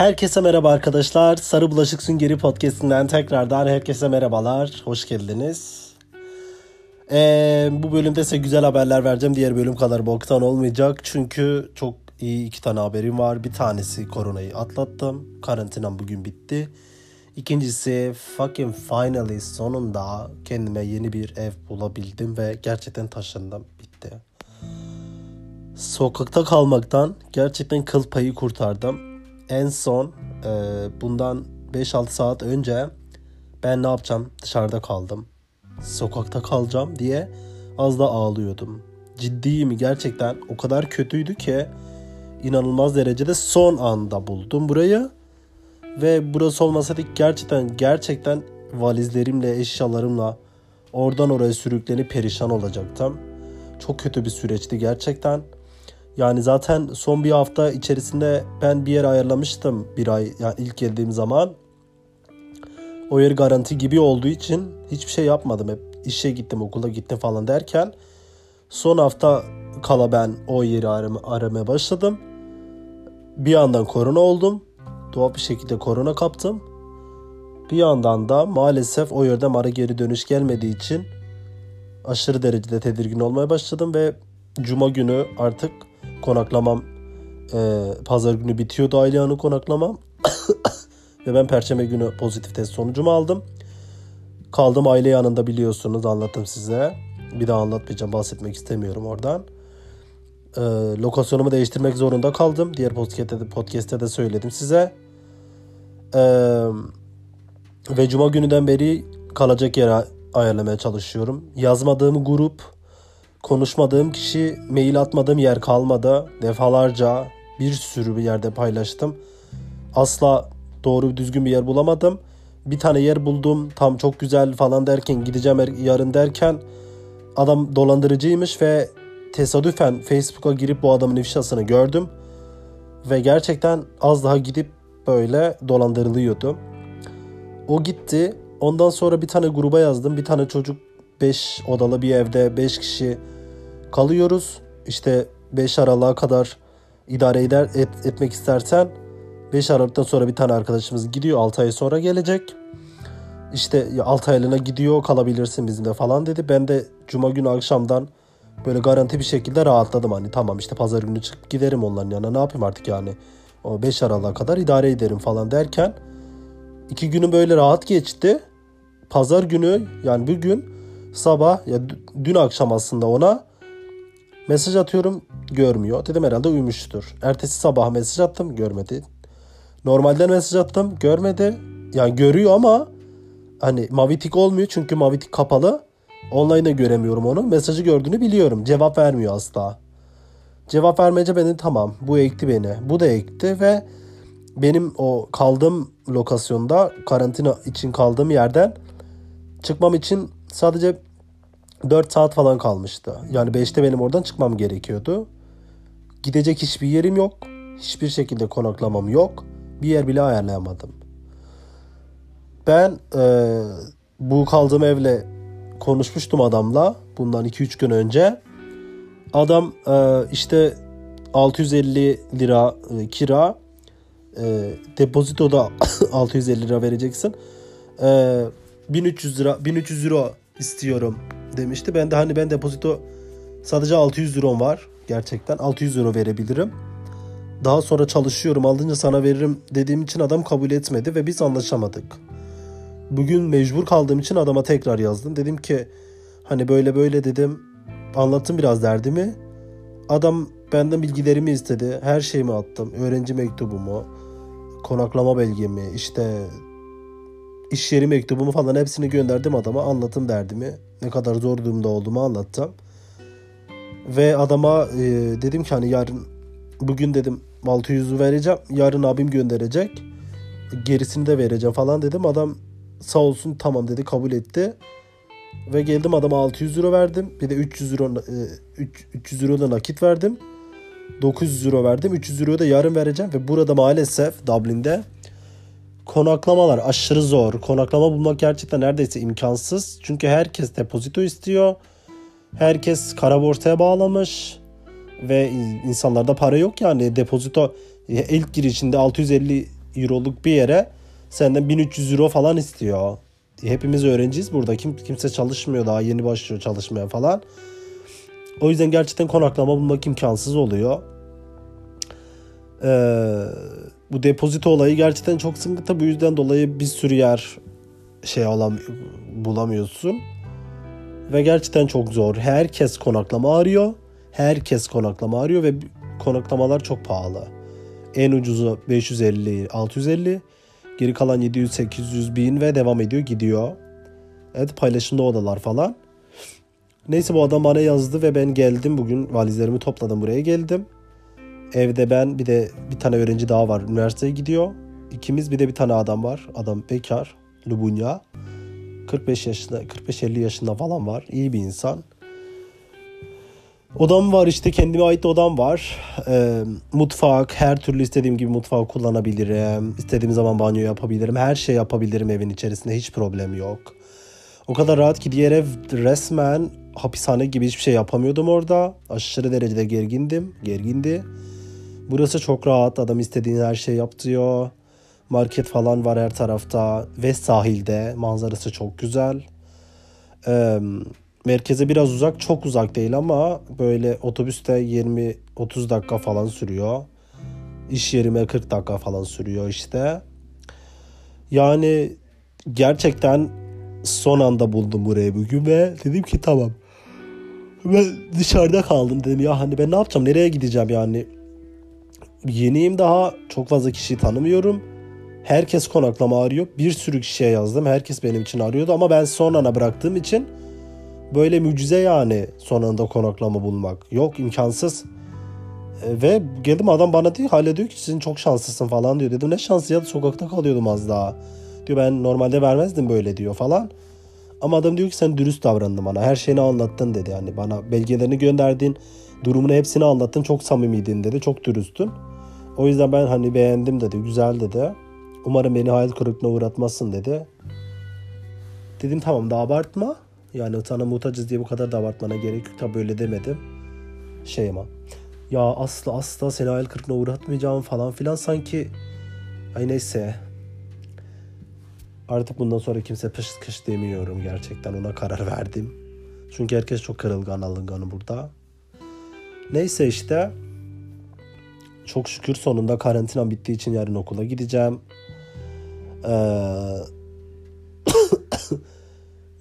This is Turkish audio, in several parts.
Herkese merhaba arkadaşlar. Sarı Bulaşık Süngeri podcast'inden tekrardan herkese merhabalar. Hoş geldiniz. Bu bölümde size güzel haberler vereceğim. Diğer bölüm kadar boktan olmayacak. Çünkü çok iyi iki tane haberim var. Bir tanesi koronayı atlattım. Karantinam bugün bitti. İkincisi fucking finally sonunda kendime yeni bir ev bulabildim ve gerçekten taşındım. Bitti. Sokakta kalmaktan gerçekten kıl payı kurtardım. En son bundan 5-6 saat önce ben ne yapacağım? Dışarıda kaldım. Sokakta kalacağım diye az da ağlıyordum. Ciddiyim gerçekten. O kadar kötüydü ki inanılmaz derecede son anda buldum burayı. Ve burası olmasaydı gerçekten valizlerimle, eşyalarımla oradan oraya sürüklenip perişan olacaktım. Çok kötü bir süreçti gerçekten. Yani zaten son bir hafta içerisinde ben bir yer ayarlamıştım bir ay yani ilk geldiğim zaman. O yer garanti gibi olduğu için hiçbir şey yapmadım. Hep işe gittim, okula gittim falan derken son hafta kala ben o yeri aramaya başladım. Bir yandan korona oldum. Tuhaf bir şekilde korona kaptım. Bir yandan da maalesef o yerden ara geri dönüş gelmediği için aşırı derecede tedirgin olmaya başladım ve Cuma günü artık konaklamam, pazar günü bitiyordu aile yanı konaklamam ve ben perşembe günü pozitif test sonucumu aldım. Kaldım aile yanında, biliyorsunuz, anlattım size. Bir daha anlatmayacağım, bahsetmek istemiyorum oradan. Lokasyonumu değiştirmek zorunda kaldım. Diğer podcast'te de söyledim size. Ve Cuma gününden beri kalacak yere ayarlamaya çalışıyorum. Yazmadığım grup, konuşmadığım kişi, mail atmadığım yer kalmadı. Defalarca bir sürü bir yerde paylaştım. Asla doğru düzgün bir yer bulamadım. Bir tane yer buldum. Tam çok güzel falan derken gideceğim yarın derken adam dolandırıcıymış ve tesadüfen Facebook'a girip bu adamın ifşasını gördüm. Ve gerçekten az daha gidip böyle dolandırılıyordum. O gitti. Ondan sonra bir tane gruba yazdım. Bir tane çocuk, 5 odalı bir evde 5 kişi kalıyoruz. İşte 5 Aralık'a kadar idare etmek istersen 5 Aralık'tan sonra bir tane arkadaşımız gidiyor. 6 ay sonra gelecek. İşte 6 aylığına gidiyor, kalabilirsin bizimle falan dedi. Ben de Cuma günü akşamdan böyle garanti bir şekilde rahatladım. Hani tamam işte pazar günü çıkıp giderim onların yanına, ne yapayım artık yani. O 5 Aralık'a kadar idare ederim falan derken 2 günü böyle rahat geçti. Pazar günü yani bugün sabah, ya dün akşam aslında ona mesaj atıyorum, görmüyor. Dedim herhalde uyumuştur. Ertesi sabah mesaj attım, görmedi. Normalden mesaj attım, görmedi. Yani görüyor ama hani mavi tik olmuyor çünkü mavi tik kapalı. Online'da göremiyorum onu. Mesajı gördüğünü biliyorum. Cevap vermiyor asla. Cevap vermeyince ben de tamam, bu ekti beni. Bu da ekti ve benim o kaldığım lokasyonda, karantina için kaldığım yerden çıkmam için sadece 4 saat falan kalmıştı. Yani 5'te benim oradan çıkmam gerekiyordu. Gidecek hiçbir yerim yok. Hiçbir şekilde konaklamam yok. Bir yer bile ayarlayamadım. Ben bu kaldığım evle konuşmuştum adamla. Bundan 2-3 gün önce. Adam işte 650 lira kira. Depozitoda 650 lira vereceksin. 1300 euro istiyorum demişti. Ben de hani ben depozito sadece 600 euro var. Gerçekten 600 euro verebilirim. Daha sonra çalışıyorum, alınca sana veririm dediğim için adam kabul etmedi ve biz anlaşamadık. Bugün mecbur kaldığım için adama tekrar yazdım. Dedim ki hani böyle böyle dedim. Anlattım biraz derdimi. Adam benden bilgilerimi istedi. Her şeyimi attım. Öğrenci mektubumu, konaklama belgemi, işte İş yeri mektubumu falan hepsini gönderdim adama. Anlattım derdimi. Ne kadar zor durumda olduğumu anlattım. Ve adama dedim ki hani yarın, bugün dedim 600'ü vereceğim. Yarın abim gönderecek. Gerisini de vereceğim falan dedim. Adam sağ olsun tamam dedi, kabul etti. Ve geldim adama 600 euro verdim. Bir de 300 euro da nakit verdim. 900 euro verdim. 300 euro da yarın vereceğim. Ve burada maalesef Dublin'de konaklamalar aşırı zor. Konaklama bulmak gerçekten neredeyse imkansız. Çünkü herkes depozito istiyor. Herkes kara borsaya bağlamış. Ve insanlarda para yok yani. Depozito ilk girişinde 650 euroluk bir yere senden 1300 euro falan istiyor. Hepimiz öğrenciyiz burada. Kimse çalışmıyor, daha yeni başlıyor çalışmaya falan. O yüzden gerçekten konaklama bulmak imkansız oluyor. Bu depozito olayı gerçekten çok sıkıntı. Bu yüzden dolayı bir sürü yer bulamıyorsun. Ve gerçekten çok zor. Herkes konaklama arıyor. Ve konaklamalar çok pahalı. En ucuzu 550-650. Geri kalan 700-800 bin ve devam ediyor gidiyor. Evet, paylaşımda odalar falan. Neyse, bu adam bana yazdı ve ben geldim bugün. Valizlerimi topladım, buraya geldim. Evde ben, bir de bir tane öğrenci daha var, üniversiteye gidiyor. İkimiz, bir de bir tane adam var. Adam bekar, Lubunya. 45 yaşında, 45-50 yaşında falan var. İyi bir insan. Odam var işte, kendime ait odam var. Mutfak, her türlü istediğim gibi mutfağı kullanabilirim. İstediğim zaman banyo yapabilirim. Her şey yapabilirim evin içerisinde. Hiç problem yok. O kadar rahat ki diğer ev resmen hapishane gibi, hiçbir şey yapamıyordum orada. Aşırı derecede gergindi. Burası çok rahat. Adam istediğin her şeyi yaptırıyor. Market falan var her tarafta. Ve sahilde. Manzarası çok güzel. Merkeze biraz uzak. Çok uzak değil ama böyle otobüste 20-30 dakika falan sürüyor. İş yerime 40 dakika falan sürüyor işte. Yani gerçekten son anda buldum burayı bugün ve dedim ki tamam. Ben dışarıda kaldım, dedim ya hani ben ne yapacağım, nereye gideceğim yani. Yeniyim daha, çok fazla kişiyi tanımıyorum. Herkes konaklama arıyor. Bir sürü kişiye yazdım. Herkes benim için arıyordu ama ben son ana bıraktığım için böyle mucize yani, son anda konaklama bulmak. Yok, imkansız. Ve geldim, adam bana diyor, hala diyor ki sizin çok şanslısın falan diyor. Dedim ne şansı ya, sokakta kalıyordum az daha. Diyor ben normalde vermezdim böyle diyor falan. Ama adam diyor ki sen dürüst davrandın bana. Her şeyini anlattın dedi. Yani bana belgelerini gönderdin. Durumunu hepsini anlattın. Çok samimiydin dedi. Çok dürüsttün. O yüzden ben hani beğendim dedi. Güzel dedi. Umarım beni hayal kırıklığına uğratmazsın dedi. Dedim tamam da abartma. Yani sana muhtacız diye bu kadar da abartmana gerek yok. Tabii öyle demedim. Şeyma. Ya asla seni hayal kırıklığına uğratmayacağım falan filan sanki. Ay neyse. Artık bundan sonra kimse pış demiyorum gerçekten. Ona karar verdim. Çünkü herkes çok kırılgan, alınganı burada. Neyse işte. Çok şükür sonunda karantinam bittiği için yarın okula gideceğim.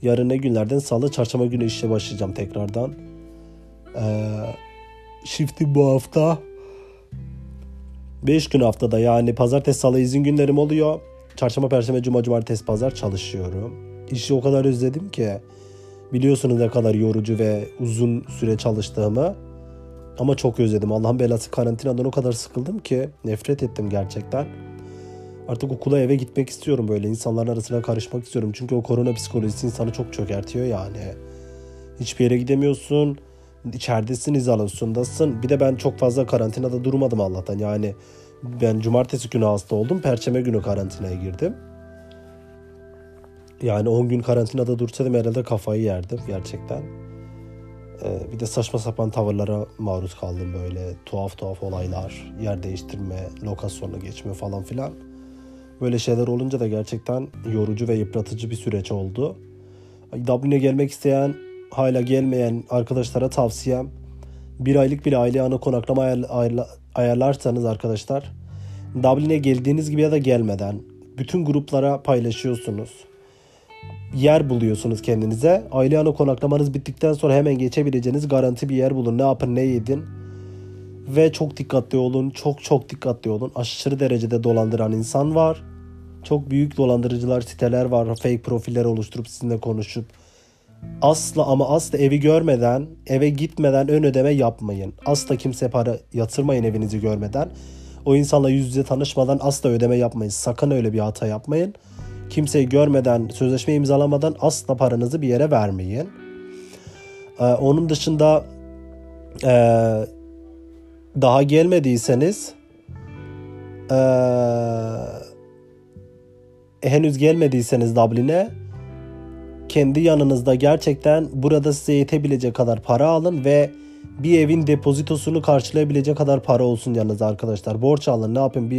Yarın ne günlerden? Salı, çarşamba günü işe başlayacağım tekrardan. Shift'im bu hafta. 5 gün haftada, yani pazartesi, salı izin günlerim oluyor. Çarşamba, perşembe, cuma, cumartesi, pazar çalışıyorum. İşi o kadar özledim ki. Biliyorsunuz ne kadar yorucu ve uzun süre çalıştığımı. Ama çok özledim. Allah'ın belası, karantinadan o kadar sıkıldım ki. Nefret ettim gerçekten. Artık okula, eve gitmek istiyorum böyle. İnsanların arasına karışmak istiyorum. Çünkü o korona psikolojisi insanı çok çökertiyor yani. Hiçbir yere gidemiyorsun. İçeridesin, izolasyondasın. Bir de ben çok fazla karantinada durmadım Allah'tan. Yani ben cumartesi günü hasta oldum. Perşembe günü karantinaya girdim. Yani 10 gün karantinada dursaydım herhalde kafayı yerdim gerçekten. Bir de saçma sapan tavırlara maruz kaldım böyle. Tuhaf olaylar, yer değiştirme, lokasyona geçme falan filan. Böyle şeyler olunca da gerçekten yorucu ve yıpratıcı bir süreç oldu. Dublin'e gelmek isteyen, hala gelmeyen arkadaşlara tavsiyem, bir aylık bir aile anı konaklama ayarlarsanız arkadaşlar, Dublin'e geldiğiniz gibi ya da gelmeden bütün gruplara paylaşıyorsunuz. Yer buluyorsunuz kendinize. Aile anı konaklamanız bittikten sonra hemen geçebileceğiniz garanti bir yer bulun. Ne yapın, ne yedin. Ve çok dikkatli olun. Çok dikkatli olun. Aşırı derecede dolandıran insan var. Çok büyük dolandırıcılar, siteler var. Fake profiller oluşturup sizinle konuşup. Asla ama asla evi görmeden, eve gitmeden ön ödeme yapmayın. Asla kimseye para yatırmayın evinizi görmeden. O insanla yüz yüze tanışmadan asla ödeme yapmayın. Sakın öyle bir hata yapmayın. Kimseyi görmeden, sözleşme imzalamadan asla paranızı bir yere vermeyin. Onun dışında daha gelmediyseniz, henüz gelmediyseniz Dublin'e, kendi yanınızda gerçekten burada size yetebilecek kadar para alın ve bir evin depozitosunu karşılayabilecek kadar para olsun yalnız arkadaşlar. Borç alın, ne yapın,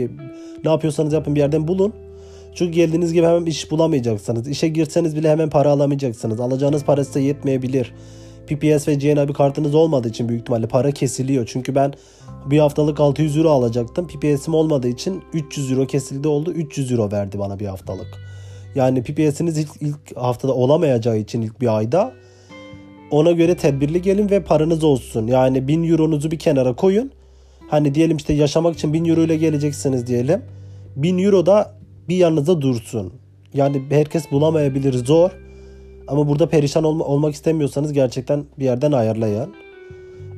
ne yapıyorsanız yapın, bir yerden bulun. Çünkü geldiğiniz gibi hemen iş bulamayacaksınız. İşe girseniz bile hemen para alamayacaksınız. Alacağınız para size yetmeyebilir. PPS ve CNB kartınız olmadığı için büyük ihtimalle para kesiliyor. Çünkü ben bir haftalık 600 euro alacaktım. PPS'im olmadığı için 300 euro kesildi oldu. 300 euro verdi bana bir haftalık. Yani PPS'iniz ilk haftada olamayacağı için ilk bir ayda ona göre tedbirli gelin ve paranız olsun. Yani 1000 euronuzu bir kenara koyun. Hani diyelim işte yaşamak için 1000 euro ile geleceksiniz diyelim. 1000 euro da bir yanınıza dursun. Yani herkes bulamayabilir, zor. Ama burada perişan olmak istemiyorsanız gerçekten bir yerden ayarlayın.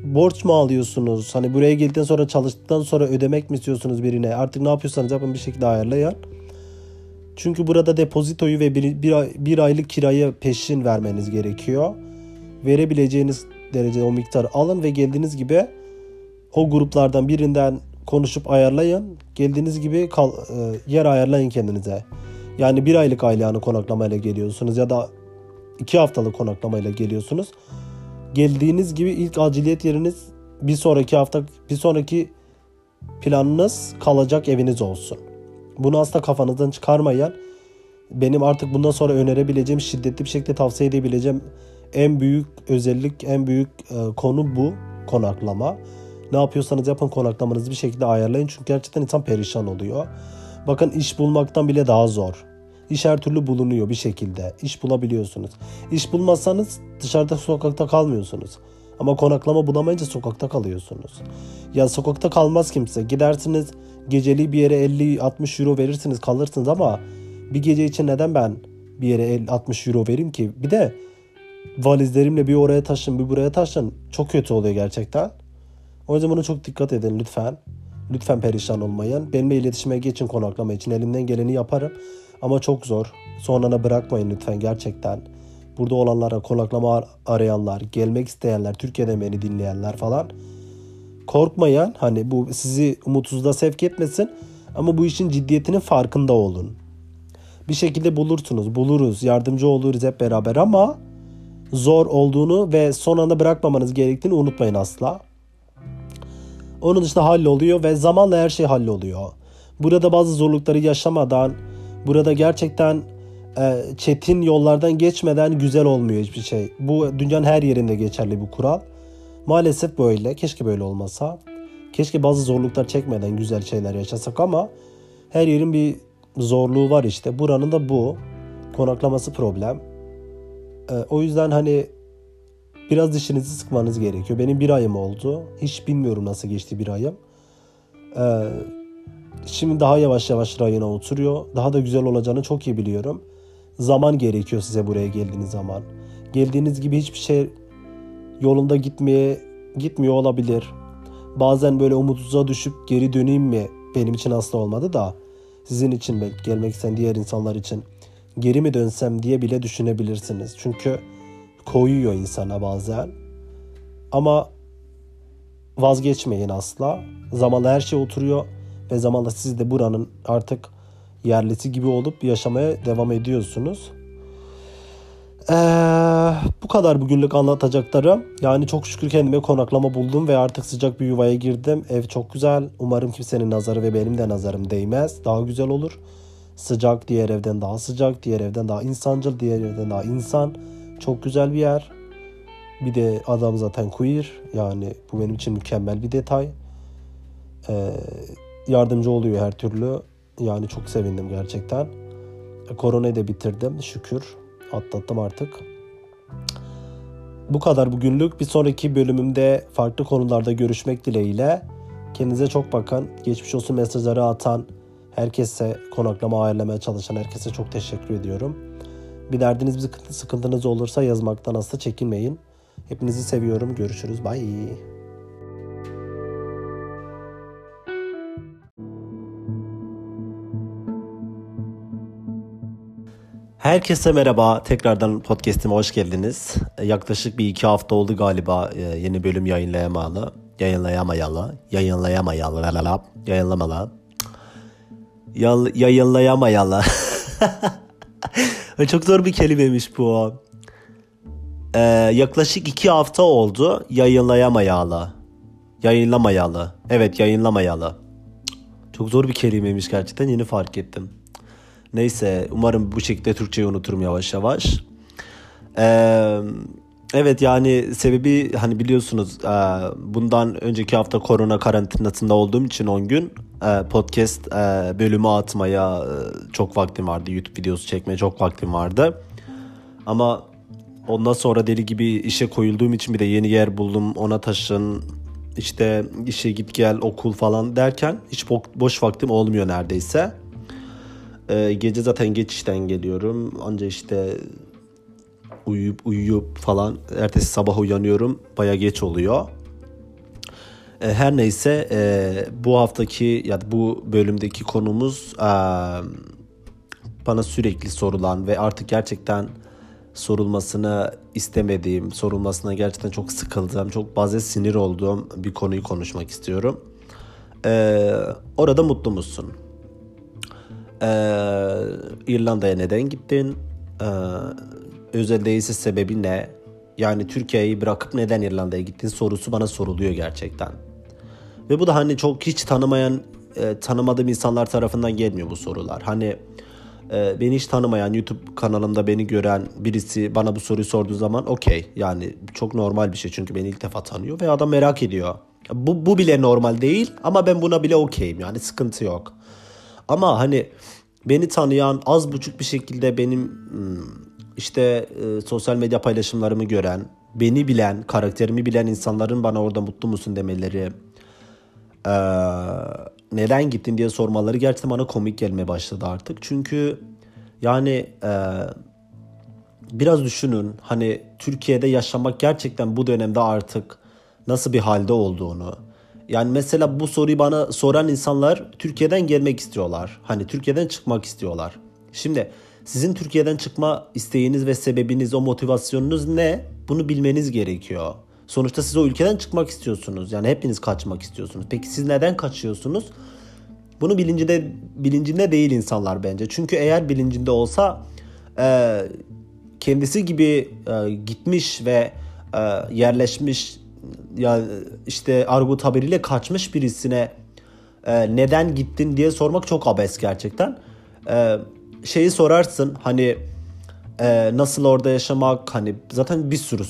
Borç mu alıyorsunuz? Hani buraya geldikten sonra, çalıştıktan sonra ödemek mi istiyorsunuz birine? Artık ne yapıyorsanız yapın, bir şekilde ayarlayın. Çünkü burada depozitoyu ve bir aylık kirayı peşin vermeniz gerekiyor. Verebileceğiniz derecede o miktarı alın ve geldiğiniz gibi o gruplardan birinden konuşup ayarlayın. Geldiğiniz gibi yer ayarlayın kendinize. Yani bir aylık aylığa konaklamayla geliyorsunuz ya da 2 haftalık konaklamayla geliyorsunuz. Geldiğiniz gibi ilk aciliyet yeriniz bir sonraki planınız kalacak eviniz olsun. Bunu asla kafanızdan çıkarmayın. Benim artık bundan sonra önerebileceğim, şiddetli bir şekilde tavsiye edebileceğim en büyük özellik, en büyük konu bu konaklama. Ne yapıyorsanız yapın, konaklamanızı bir şekilde ayarlayın. Çünkü gerçekten insan perişan oluyor. Bakın iş bulmaktan bile daha zor. İş her türlü bulunuyor bir şekilde. İş bulabiliyorsunuz. İş bulmazsanız dışarıda, sokakta kalmıyorsunuz. Ama konaklama bulamayınca sokakta kalıyorsunuz. Ya sokakta kalmaz kimse. Gidersiniz geceliği bir yere 50-60 euro verirsiniz, kalırsınız ama bir gece için neden ben bir yere 60 euro vereyim ki? Bir de valizlerimle bir oraya taşın, bir buraya taşın. Çok kötü oluyor gerçekten. O yüzden bunu çok dikkat edin lütfen. Lütfen perişan olmayın. Benimle iletişime geçin konaklama için. Elimden geleni yaparım. Ama çok zor. Sonuna bırakmayın lütfen gerçekten. Burada olanlara, konaklama arayanlar, gelmek isteyenler, Türkiye'de beni dinleyenler falan. Korkmayın. Hani bu sizi umutsuzluğa sevk etmesin. Ama bu işin ciddiyetinin farkında olun. Bir şekilde bulursunuz. Buluruz. Yardımcı oluruz hep beraber ama zor olduğunu ve son anda bırakmamanız gerektiğini unutmayın asla. Onun dışında halloluyor ve zamanla her şey halloluyor. Burada bazı zorlukları yaşamadan, burada gerçekten çetin yollardan geçmeden güzel olmuyor hiçbir şey. Bu dünyanın her yerinde geçerli bir kural. Maalesef böyle. Keşke böyle olmasa. Keşke bazı zorluklar çekmeden güzel şeyler yaşasak ama her yerin bir zorluğu var işte. Buranın da bu. Konaklaması problem. O yüzden hani biraz dişinizi sıkmanız gerekiyor. Benim bir ayım oldu. Hiç bilmiyorum nasıl geçti bir ayım. Şimdi daha yavaş yavaş rayına oturuyor. Daha da güzel olacağını çok iyi biliyorum. Zaman gerekiyor size buraya geldiğiniz zaman. Geldiğiniz gibi hiçbir şey yolunda gitmiyor olabilir. Bazen böyle umutsuzluğa düşüp geri döneyim mi? Benim için asla olmadı da sizin için belki, gelmek isteyen diğer insanlar için geri mi dönsem diye bile düşünebilirsiniz. Çünkü koyuyor insana bazen. Ama vazgeçmeyin asla. Zamanla her şey oturuyor. Ve zamanla siz de buranın artık yerlisi gibi olup yaşamaya devam ediyorsunuz. Bu kadar bugünlük anlatacaklarım. Yani çok şükür kendime konaklama buldum ve artık sıcak bir yuvaya girdim. Ev çok güzel. Umarım kimsenin nazarı ve benim de nazarım değmez. Daha güzel olur. Sıcak, diğer evden daha sıcak, diğer evden daha insancıl, diğer evden daha insan. Çok güzel bir yer. Bir de adam zaten queer. Yani bu benim için mükemmel bir detay. Yardımcı oluyor her türlü. Yani çok sevindim gerçekten. Koronayı da bitirdim. Şükür. Atlattım artık. Bu kadar bugünlük. Bir sonraki bölümümde farklı konularda görüşmek dileğiyle. Kendinize çok bakın. Geçmiş olsun mesajları atan herkese, konaklama ayarlamaya çalışan herkese çok teşekkür ediyorum. Bir derdiniz, bir sıkıntınız olursa yazmaktan asla çekinmeyin. Hepinizi seviyorum. Görüşürüz. Bye. Herkese merhaba. Tekrardan podcast'ime hoş geldiniz. Yaklaşık bir 2 hafta oldu galiba yeni bölüm yayınlayamayalı. Çok zor bir kelimeymiş bu. yaklaşık 2 hafta oldu yayınlamayalı. Evet, yayınlamayalı. Çok zor bir kelimeymiş gerçekten, yeni fark ettim. Neyse, umarım bu şekilde Türkçeyi unuturum yavaş yavaş. Evet, yani sebebi hani biliyorsunuz, bundan önceki hafta korona karantinasında olduğum için 10 gün podcast bölümü atmaya çok vaktim vardı. YouTube videosu çekmeye çok vaktim vardı. Ama ondan sonra deli gibi işe koyulduğum için, bir de yeni yer buldum, ona taşın, işte işe git gel, okul falan derken hiç boş vaktim olmuyor neredeyse. Gece zaten geç işten geliyorum, anca işte uyuyup falan ertesi sabah uyanıyorum, baya geç oluyor. Her neyse, bu haftaki ya da bu bölümdeki konumuz bana sürekli sorulan ve artık gerçekten sorulmasını istemediğim, sorulmasına gerçekten çok sıkıldım, çok bazen sinir olduğum bir konuyu konuşmak istiyorum. Orada mutlu musun? İrlanda'ya neden gittin? Özel değilse sebebi ne? Yani Türkiye'yi bırakıp neden İrlanda'ya gittin sorusu bana soruluyor gerçekten. Ve bu da hani çok hiç tanımadığım insanlar tarafından gelmiyor bu sorular. Hani beni hiç tanımayan, YouTube kanalımda beni gören birisi bana bu soruyu sorduğu zaman okey. Yani çok normal bir şey, çünkü beni ilk defa tanıyor ve adam merak ediyor. Bu bile normal değil ama ben buna bile okeyim, yani sıkıntı yok. Ama hani beni tanıyan, az buçuk bir şekilde benim işte sosyal medya paylaşımlarımı gören, beni bilen, karakterimi bilen insanların bana orada mutlu musun demeleri, neden gittin diye sormaları gerçekten bana komik gelmeye başladı artık. Çünkü yani biraz düşünün, hani Türkiye'de yaşamak gerçekten bu dönemde artık nasıl bir halde olduğunu. Yani mesela bu soruyu bana soran insanlar Türkiye'den gelmek istiyorlar. Hani Türkiye'den çıkmak istiyorlar. Şimdi sizin Türkiye'den çıkma isteğiniz ve sebebiniz, o motivasyonunuz ne? Bunu bilmeniz gerekiyor. Sonuçta siz o ülkeden çıkmak istiyorsunuz. Yani hepiniz kaçmak istiyorsunuz. Peki siz neden kaçıyorsunuz? Bunu bilincinde değil insanlar bence. Çünkü eğer bilincinde olsa kendisi gibi gitmiş ve yerleşmiş, ya işte argo tabiriyle kaçmış birisine neden gittin diye sormak çok abes gerçekten. Şeyi sorarsın hani, nasıl orada yaşamak, hani zaten bir sürü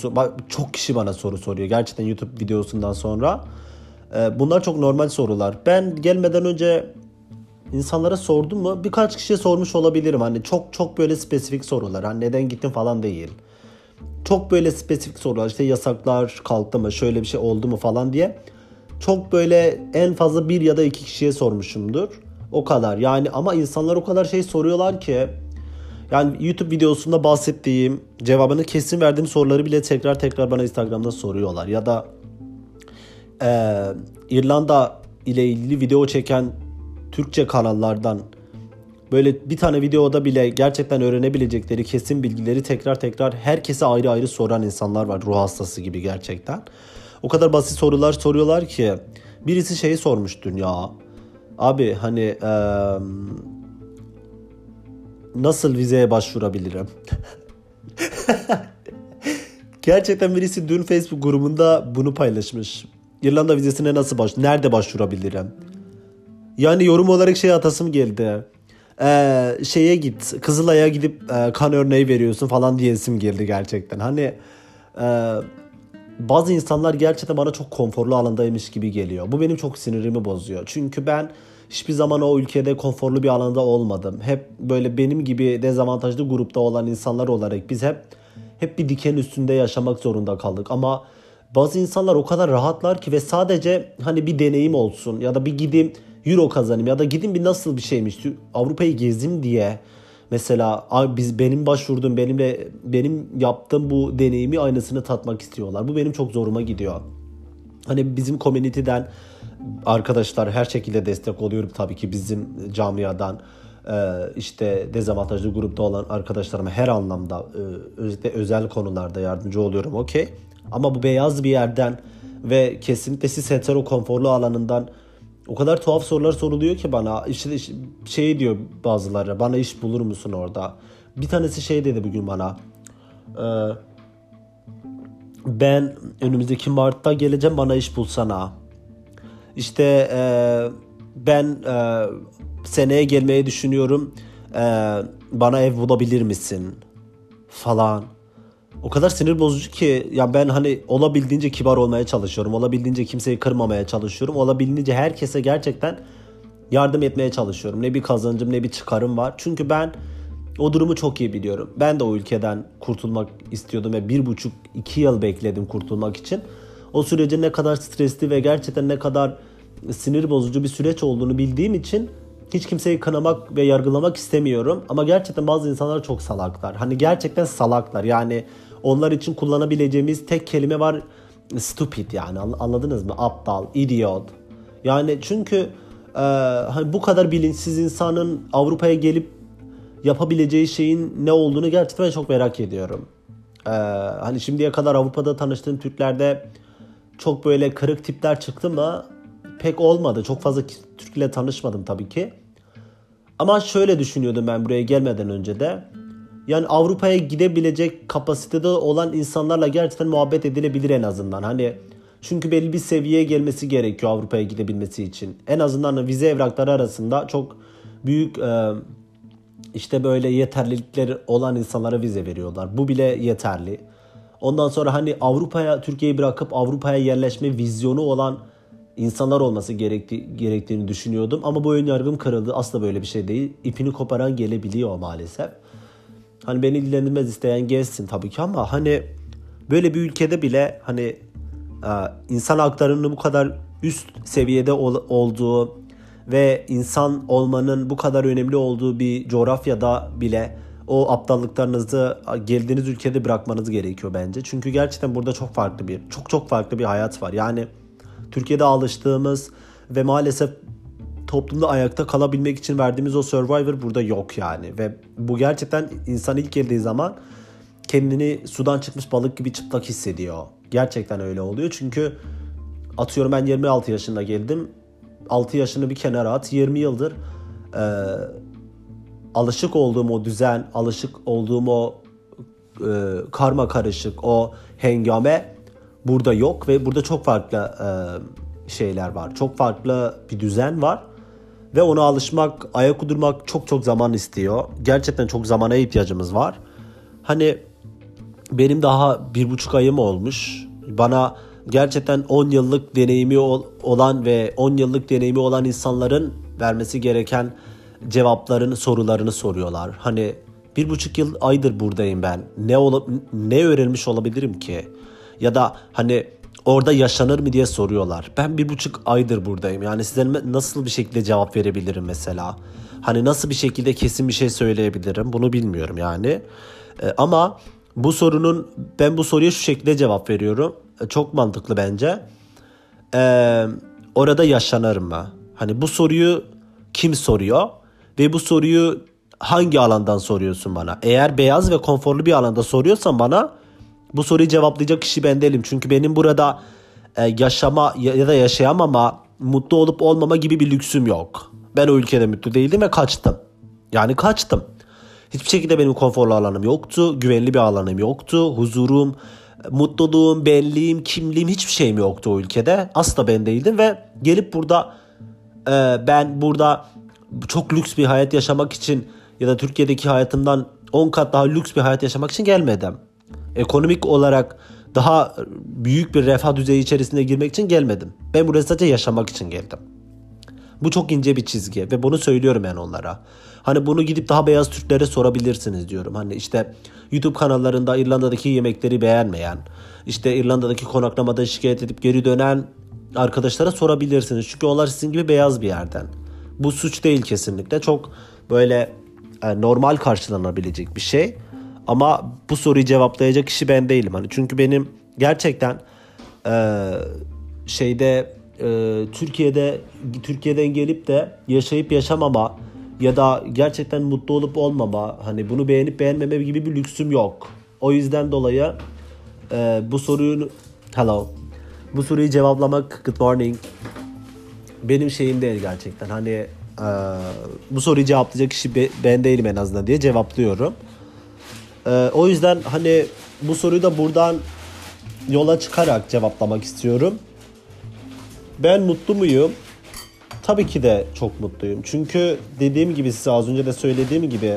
çok kişi bana soru soruyor gerçekten YouTube videosundan sonra. Bunlar çok normal sorular. Ben gelmeden önce insanlara sordum mu, birkaç kişiye sormuş olabilirim. Hani çok böyle spesifik sorular, hani neden gittin falan değil. Çok böyle spesifik sorular, işte yasaklar kalktı mı, şöyle bir şey oldu mu falan diye. Çok böyle en fazla bir ya da iki kişiye sormuşumdur. O kadar yani, ama insanlar o kadar şey soruyorlar ki. Yani YouTube videosunda bahsettiğim, cevabını kesin verdiğim soruları bile tekrar tekrar bana Instagram'da soruyorlar. Ya da İrlanda ile ilgili video çeken Türkçe kanallardan böyle bir tane videoda bile gerçekten öğrenebilecekleri kesin bilgileri tekrar tekrar herkese ayrı ayrı soran insanlar var. Ruh hastası gibi gerçekten. O kadar basit sorular soruyorlar ki. Birisi şeyi sormuştu ya. Abi hani nasıl vizeye başvurabilirim? Gerçekten birisi dün Facebook grubunda bunu paylaşmış. İrlanda vizesine nasıl nerede başvurabilirim? Yani yorum olarak şey atasım geldi. Şeye git, Kızılay'a gidip kan örneği veriyorsun falan diyesim geldi gerçekten. Hani bazı insanlar gerçekten bana çok konforlu alandaymış gibi geliyor. Bu benim çok sinirimi bozuyor. Çünkü ben hiçbir zaman o ülkede konforlu bir alanda olmadım. Hep böyle benim gibi dezavantajlı grupta olan insanlar olarak biz hep bir diken üstünde yaşamak zorunda kaldık. Ama bazı insanlar o kadar rahatlar ki ve sadece hani bir deneyim olsun ya da bir gideyim euro kazanayım ya da gideyim bir nasıl bir şeymiş, Avrupa'yı gezeyim diye. Mesela benim başvurduğum, benim yaptığım bu deneyimi aynısını tatmak istiyorlar. Bu benim çok zoruma gidiyor. Hani bizim community'den arkadaşlar her şekilde destek oluyorum tabii ki, bizim camiadan işte dezavantajlı grupta olan arkadaşlarıma her anlamda özellikle özel konularda yardımcı oluyorum, okey. Ama bu beyaz bir yerden ve kesinlikle siz hetero konforlu alanından o kadar tuhaf sorular soruluyor ki bana. İşte şey diyor bazıları, bana iş bulur musun orada? Bir tanesi şey dedi bugün bana, ben önümüzdeki Mart'ta geleceğim, bana iş bulsana. İşte ben seneye gelmeyi düşünüyorum, bana ev bulabilir misin falan. O kadar sinir bozucu ki ya, ben hani olabildiğince kibar olmaya çalışıyorum, olabildiğince kimseyi kırmamaya çalışıyorum, olabildiğince herkese gerçekten yardım etmeye çalışıyorum. Ne bir kazancım ne bir çıkarım var. Çünkü ben o durumu çok iyi biliyorum. Ben de o ülkeden kurtulmak istiyordum ve 1,5-2 yıl bekledim kurtulmak için. O sürecin ne kadar stresli ve gerçekten ne kadar sinir bozucu bir süreç olduğunu bildiğim için hiç kimseyi kınamak ve yargılamak istemiyorum. Ama gerçekten bazı insanlar çok salaklar. Hani gerçekten salaklar. Yani onlar için kullanabileceğimiz tek kelime var: stupid yani. Anladınız mı? Aptal, idiot. Yani çünkü hani bu kadar bilinçsiz insanın Avrupa'ya gelip yapabileceği şeyin ne olduğunu gerçekten çok merak ediyorum. Hani şimdiye kadar Avrupa'da tanıştığım Türklerde çok böyle kırık tipler çıktı mı? Pek olmadı. Çok fazla Türk'le tanışmadım tabii ki. Ama şöyle düşünüyordum ben buraya gelmeden önce de. Yani Avrupa'ya gidebilecek kapasitede olan insanlarla gerçekten muhabbet edilebilir en azından. Hani çünkü belli bir seviyeye gelmesi gerekiyor Avrupa'ya gidebilmesi için. En azından vize evrakları arasında çok büyük işte böyle yeterlilikleri olan insanlara vize veriyorlar. Bu bile yeterli. Ondan sonra hani Avrupa'ya, Türkiye'yi bırakıp Avrupa'ya yerleşme vizyonu olan insanlar olması gerektiğini düşünüyordum. Ama bu ön yargım kırıldı. Asla böyle bir şey değil. İpini koparan gelebiliyor maalesef. Hani beni ilgilendirmez, isteyen gelsin tabii ki, ama hani böyle bir ülkede bile hani insan haklarının bu kadar üst seviyede olduğu ve insan olmanın bu kadar önemli olduğu bir coğrafyada bile o aptallıklarınızı geldiğiniz ülkede bırakmanız gerekiyor bence. Çünkü gerçekten burada çok farklı bir, çok farklı bir hayat var. Yani Türkiye'de alıştığımız ve maalesef toplumda ayakta kalabilmek için verdiğimiz o survivor burada yok yani. Ve bu gerçekten insan ilk geldiği zaman kendini sudan çıkmış balık gibi çıplak hissediyor. Gerçekten öyle oluyor. Çünkü atıyorum ben 26 yaşında geldim. 6 yaşını bir kenara at. 20 yıldır alışık olduğum o düzen, alışık olduğum o karma karışık, o hengame burada yok ve burada çok farklı şeyler var. Çok farklı bir düzen var ve ona alışmak, ayak uydurmak çok zaman istiyor. Gerçekten çok zamana ihtiyacımız var. Hani benim daha 1,5 ayım olmuş. Bana gerçekten 10 yıllık deneyimi olan ve 10 yıllık deneyimi olan insanların vermesi gereken cevapların, sorularını soruyorlar. Hani 1,5 yıl aydır buradayım ben. Ne öğrenmiş olabilirim ki? Ya da hani orada yaşanır mı diye soruyorlar. Ben 1,5 aydır buradayım. Yani size nasıl bir şekilde cevap verebilirim mesela? Hani nasıl bir şekilde kesin bir şey söyleyebilirim? Bunu bilmiyorum yani. Ama ben bu soruya şu şekilde cevap veriyorum. Çok mantıklı bence. Orada yaşanır mı? Hani bu soruyu kim soruyor? Ve bu soruyu hangi alandan soruyorsun bana? Eğer beyaz ve konforlu bir alanda soruyorsan bana, bu soruyu cevaplayacak kişi ben değilim. Çünkü benim burada yaşama ya da yaşayamama, mutlu olup olmama gibi bir lüksüm yok. Ben o ülkede mutlu değildim ve kaçtım. Yani kaçtım. Hiçbir şekilde benim konforlu alanım yoktu. Güvenli bir alanım yoktu. Huzurum, mutluluğum, benliğim, kimliğim, hiçbir şeyim yoktu o ülkede. Asla ben değildim ve gelip burada ben burada çok lüks bir hayat yaşamak için ya da Türkiye'deki hayatımdan 10 kat daha lüks bir hayat yaşamak için gelmedim. Ekonomik olarak daha büyük bir refah düzeyi içerisinde girmek için gelmedim. Ben buraya sadece yaşamak için geldim. Bu çok ince bir çizgi ve bunu söylüyorum yani onlara. Hani bunu gidip daha beyaz Türklere sorabilirsiniz diyorum. Hani işte YouTube kanallarında İrlanda'daki yemekleri beğenmeyen, işte İrlanda'daki konaklamada şikayet edip geri dönen arkadaşlara sorabilirsiniz. Çünkü onlar sizin gibi beyaz bir yerden. Bu suç değil kesinlikle. Çok böyle normal karşılanabilecek bir şey. Ama bu soruyu cevaplayacak kişi ben değilim. Hani çünkü benim gerçekten Türkiye'den gelip de yaşayıp yaşamama ya da gerçekten mutlu olup olmama, hani bunu beğenip beğenmeme gibi bir lüksüm yok. O yüzden dolayı bu soruyu cevaplamak, good morning, benim şeyim değil gerçekten. Hani bu soruyu cevaplayacak kişi ben değilim en azından diye cevaplıyorum. O yüzden hani bu soruyu da buradan yola çıkarak cevaplamak istiyorum. Ben mutlu muyum? Tabii ki de çok mutluyum. Çünkü dediğim gibi, size az önce de söylediğim gibi,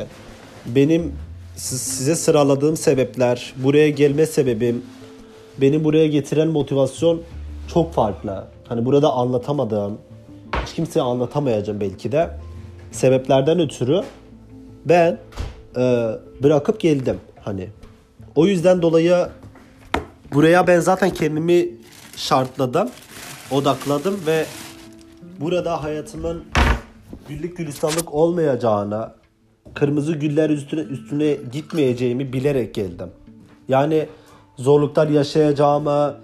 benim size sıraladığım sebepler, buraya gelme sebebim, beni buraya getiren motivasyon çok farklı. Hani burada anlatamadığım, hiç kimseye anlatamayacağım belki de sebeplerden ötürü ben bırakıp geldim. Hani o yüzden dolayı buraya ben zaten kendimi şartladım, odakladım ve burada hayatımın güllük gülistanlık olmayacağına, kırmızı güller üstüne gitmeyeceğimi bilerek geldim. Yani zorluklar yaşayacağımı,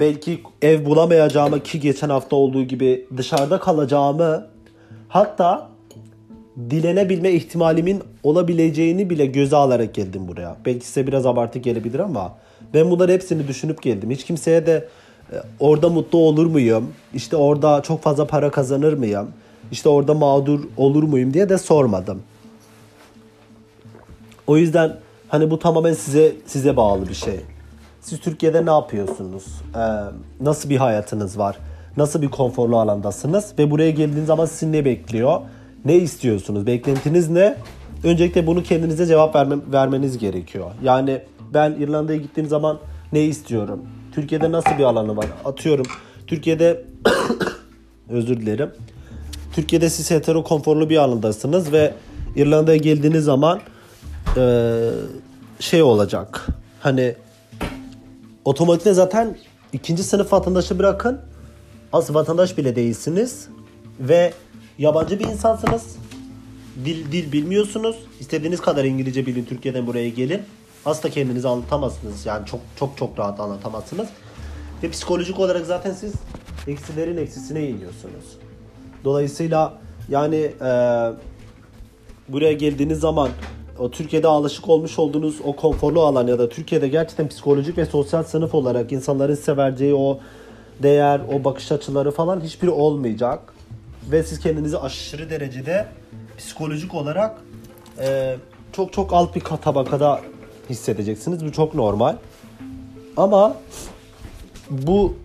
belki ev bulamayacağımı, ki geçen hafta olduğu gibi dışarıda kalacağımı, hatta dilenebilme ihtimalimin olabileceğini bile göze alarak geldim buraya. Belki size biraz abartı gelebilir ama ben bunların hepsini düşünüp geldim. Hiç kimseye de orada mutlu olur muyum, İşte orada çok fazla para kazanır mıyım, İşte orada mağdur olur muyum diye de sormadım. O yüzden hani bu tamamen size bağlı bir şey. Siz Türkiye'de ne yapıyorsunuz? Nasıl bir hayatınız var? Nasıl bir konforlu alandasınız? Ve buraya geldiğiniz zaman sizi ne bekliyor? Ne istiyorsunuz? Beklentiniz ne? Öncelikle bunu kendinize cevap vermeniz gerekiyor. Yani ben İrlanda'ya gittiğim zaman ne istiyorum? Türkiye'de nasıl bir alanı var? Atıyorum Türkiye'de özür dilerim. Türkiye'de siz hetero konforlu bir alandasınız ve İrlanda'ya geldiğiniz zaman şey olacak. Hani otomatikte zaten 2. sınıf vatandaşı bırakın, asıl vatandaş bile değilsiniz ve yabancı bir insansınız. Dil bilmiyorsunuz. İstediğiniz kadar İngilizce bilin, Türkiye'den buraya gelin, asla kendinizi anlatamazsınız. Yani çok rahat anlatamazsınız. Ve psikolojik olarak zaten siz eksilerin eksisine iniyorsunuz. Dolayısıyla yani buraya geldiğiniz zaman o Türkiye'de alışık olmuş olduğunuz o konforlu alan ya da Türkiye'de gerçekten psikolojik ve sosyal sınıf olarak insanların size vereceği o değer, o bakış açıları falan hiçbiri olmayacak. Ve siz kendinizi aşırı derecede psikolojik olarak çok alt bir tabakada hissedeceksiniz. Bu çok normal. Ama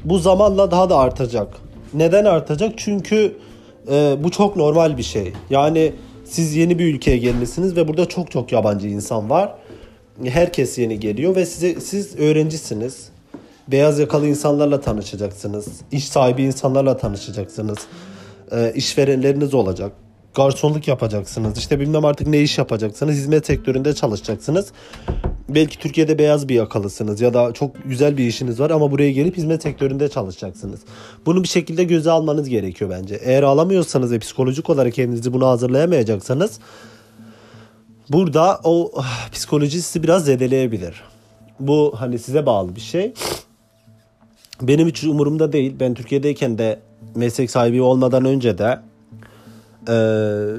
bu zamanla daha da artacak. Neden artacak? Çünkü bu çok normal bir şey. Yani siz yeni bir ülkeye gelmişsiniz ve burada çok yabancı insan var. Herkes yeni geliyor ve siz öğrencisiniz. Beyaz yakalı insanlarla tanışacaksınız. İş sahibi insanlarla tanışacaksınız. İşverenleriniz olacak. Garsonluk yapacaksınız. İşte bilmem artık ne iş yapacaksınız. Hizmet sektöründe çalışacaksınız. Belki Türkiye'de beyaz bir yakalısınız ya da çok güzel bir işiniz var ama buraya gelip hizmet sektöründe çalışacaksınız. Bunu bir şekilde göze almanız gerekiyor bence. Eğer alamıyorsanız ve psikolojik olarak kendinizi buna hazırlayamayacaksanız burada o psikoloji sizi biraz zedeleyebilir. Bu hani size bağlı bir şey. Benim hiç umurumda değil. Ben Türkiye'deyken de, meslek sahibi olmadan önce de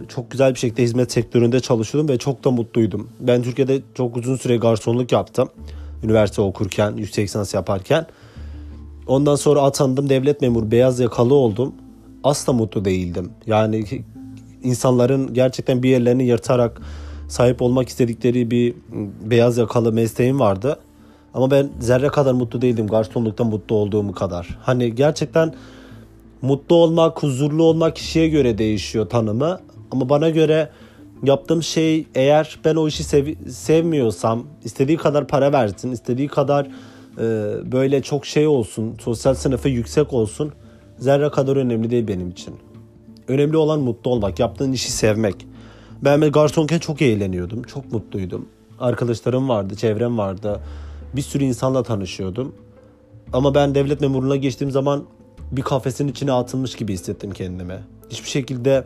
çok güzel bir şekilde hizmet sektöründe çalışıyordum ve çok da mutluydum. Ben Türkiye'de çok uzun süre garsonluk yaptım. Üniversite okurken, yüksek lisans yaparken. Ondan sonra atandım, devlet memuru, beyaz yakalı oldum. Asla mutlu değildim. Yani insanların gerçekten bir yerlerini yırtarak sahip olmak istedikleri bir beyaz yakalı mesleğim vardı. Ama ben zerre kadar mutlu değildim garsonluktan mutlu olduğum kadar. Hani gerçekten mutlu olmak, huzurlu olmak kişiye göre değişiyor tanımı. Ama bana göre yaptığım şey, eğer ben o işi sevmiyorsam, istediği kadar para versin, istediği kadar böyle çok şey olsun, sosyal sınıfı yüksek olsun, zerre kadar önemli değil benim için. Önemli olan mutlu olmak, yaptığın işi sevmek. Ben garsonken çok eğleniyordum, çok mutluydum. Arkadaşlarım vardı, çevrem vardı. Bir sürü insanla tanışıyordum. Ama ben devlet memurluğuna geçtiğim zaman bir kafesin içine atılmış gibi hissettim kendimi. Hiçbir şekilde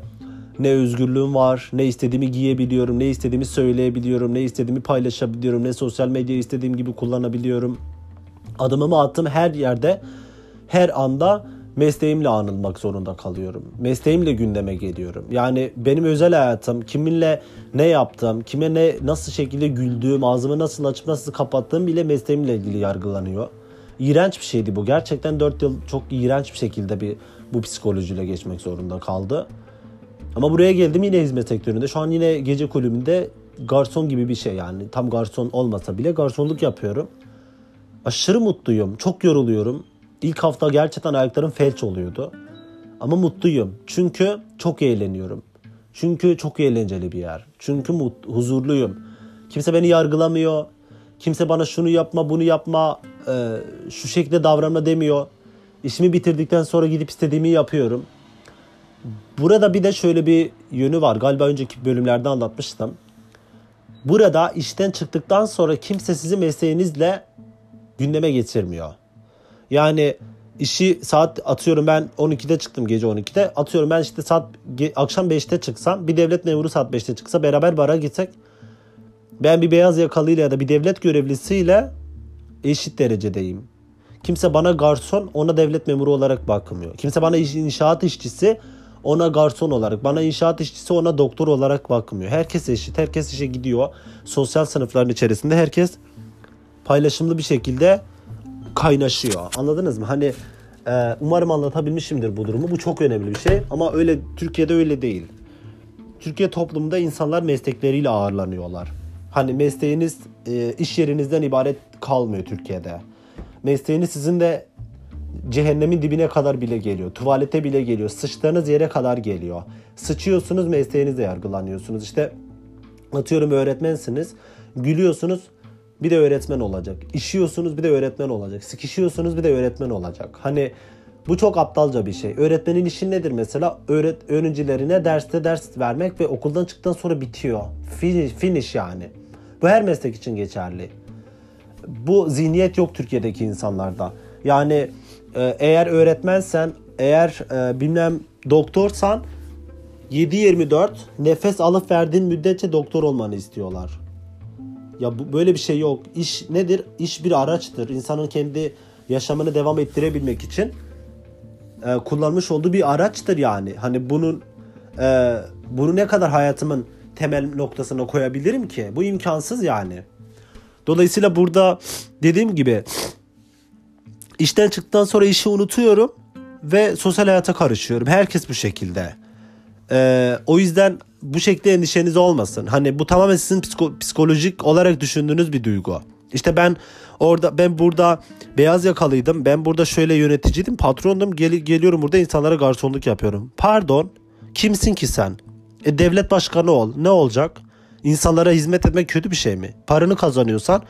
ne özgürlüğüm var, ne istediğimi giyebiliyorum, ne istediğimi söyleyebiliyorum, ne istediğimi paylaşabiliyorum, ne sosyal medyayı istediğim gibi kullanabiliyorum. Adımımı attığım her yerde, her anda mesleğimle anılmak zorunda kalıyorum. Mesleğimle gündeme geliyorum. Yani benim özel hayatım, kiminle ne yaptım, kime nasıl şekilde güldüğüm, ağzımı nasıl açıp nasıl kapattığım bile mesleğimle ilgili yargılanıyor. İğrenç bir şeydi bu. Gerçekten 4 yıl çok iğrenç bir şekilde bu psikolojiyle geçmek zorunda kaldı. Ama buraya geldim, yine hizmet sektöründe. Şu an yine gece kulübünde garson gibi bir şey yani. Tam garson olmasa bile garsonluk yapıyorum. Aşırı mutluyum. Çok yoruluyorum. İlk hafta gerçekten ayaklarım felç oluyordu. Ama mutluyum. Çünkü çok eğleniyorum. Çünkü çok eğlenceli bir yer. Çünkü huzurluyum. Kimse beni yargılamıyor. Kimse bana şunu yapma, bunu yapma, şu şekilde davranma demiyor. İşimi bitirdikten sonra gidip istediğimi yapıyorum. Burada bir de şöyle bir yönü var. Galiba önceki bölümlerde anlatmıştım. Burada işten çıktıktan sonra kimse sizi mesleğinizle gündeme getirmiyor. Yani işi saat atıyorum ben 12'de çıktım gece 12'de. Atıyorum ben işte saat akşam 5'te çıksam bir devlet memuru saat 5'te çıksa beraber bara gitsek ben bir beyaz yakalıyla ya da bir devlet görevlisiyle eşit derecedeyim. Kimse bana garson ona devlet memuru olarak bakmıyor. Kimse bana inşaat işçisi ona garson olarak, bana inşaat işçisi ona doktor olarak bakmıyor. Herkes eşit, herkes işe gidiyor. Sosyal sınıfların içerisinde herkes paylaşımlı bir şekilde kaynaşıyor. Anladınız mı? Hani umarım anlatabilmişimdir bu durumu. Bu çok önemli bir şey ama öyle Türkiye'de öyle değil. Türkiye toplumunda insanlar meslekleriyle ağırlanıyorlar. Hani mesleğiniz iş yerinizden ibaret kalmıyor Türkiye'de. Mesleğiniz sizin de cehennemin dibine kadar bile geliyor. Tuvalete bile geliyor. Sıçtığınız yere kadar geliyor. Sıçıyorsunuz, mesleğinizle yargılanıyorsunuz. İşte atıyorum öğretmensiniz. Gülüyorsunuz, bir de öğretmen olacak. İşiyorsunuz, bir de öğretmen olacak. Sıkışıyorsunuz, bir de öğretmen olacak. Hani bu çok aptalca bir şey. Öğretmenin işi nedir mesela? Öğrencilerine derste ders vermek ve okuldan çıktıktan sonra bitiyor. Finish yani. Bu her meslek için geçerli. Bu zihniyet yok Türkiye'deki insanlarda. Yani eğer öğretmensen, eğer bilmem doktorsan 7-24 nefes alıp verdiğin müddetçe doktor olmanı istiyorlar. Ya böyle bir şey yok. İş nedir? İş bir araçtır. İnsanın kendi yaşamını devam ettirebilmek için kullanmış olduğu bir araçtır yani. Hani bunu ne kadar hayatımın temel noktasına koyabilirim ki? Bu imkansız yani. Dolayısıyla burada dediğim gibi işten çıktıktan sonra işi unutuyorum ve sosyal hayata karışıyorum. Herkes bu şekilde. O yüzden bu şekilde endişeniz olmasın. Hani bu tamamen sizin psikolojik olarak düşündüğünüz bir duygu. İşte ben burada beyaz yakalıydım. Ben burada şöyle yöneticiydim, patrondum. Geliyorum burada insanlara garsonluk yapıyorum. Pardon, kimsin ki sen? Devlet başkanı ol. Ne olacak? İnsanlara hizmet etmek kötü bir şey mi? Paranı kazanıyorsan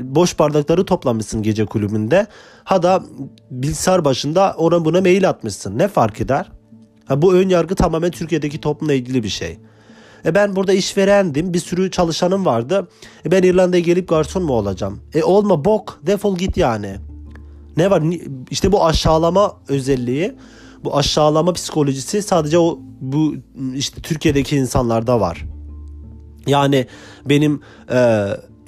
boş bardakları toplamışsın gece kulübünde. Ha da bilgisayar başında ona buna mail atmışsın. Ne fark eder? Bu ön yargı tamamen Türkiye'deki toplumla ilgili bir şey. Ben burada işverendim. Bir sürü çalışanım vardı. Ben İrlanda'ya gelip garson mu olacağım? Olma bok. Defol git yani. Ne var? İşte bu aşağılama özelliği, bu aşağılama psikolojisi sadece bu işte Türkiye'deki insanlarda var. Yani benim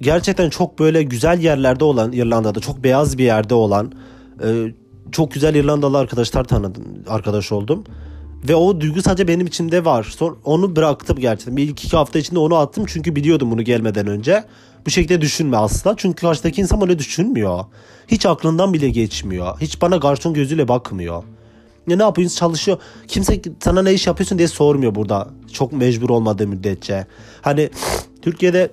gerçekten çok böyle güzel yerlerde olan, İrlanda'da çok beyaz bir yerde olan çok güzel İrlandalı arkadaşlar tanıdım, arkadaş oldum. Ve o duygu sadece benim içimde var. Sonra onu bıraktım gerçekten. Bir ilk 2 hafta içinde onu attım çünkü biliyordum bunu gelmeden önce. Bu şekilde düşünme asla. Çünkü karşıdaki insan öyle düşünmüyor. Hiç aklından bile geçmiyor. Hiç bana garson gözüyle bakmıyor. Ya ne yapıyorsun? Çalışıyor. Kimse sana ne iş yapıyorsun diye sormuyor burada. Çok mecbur olmadığı müddetçe. Hani Türkiye'de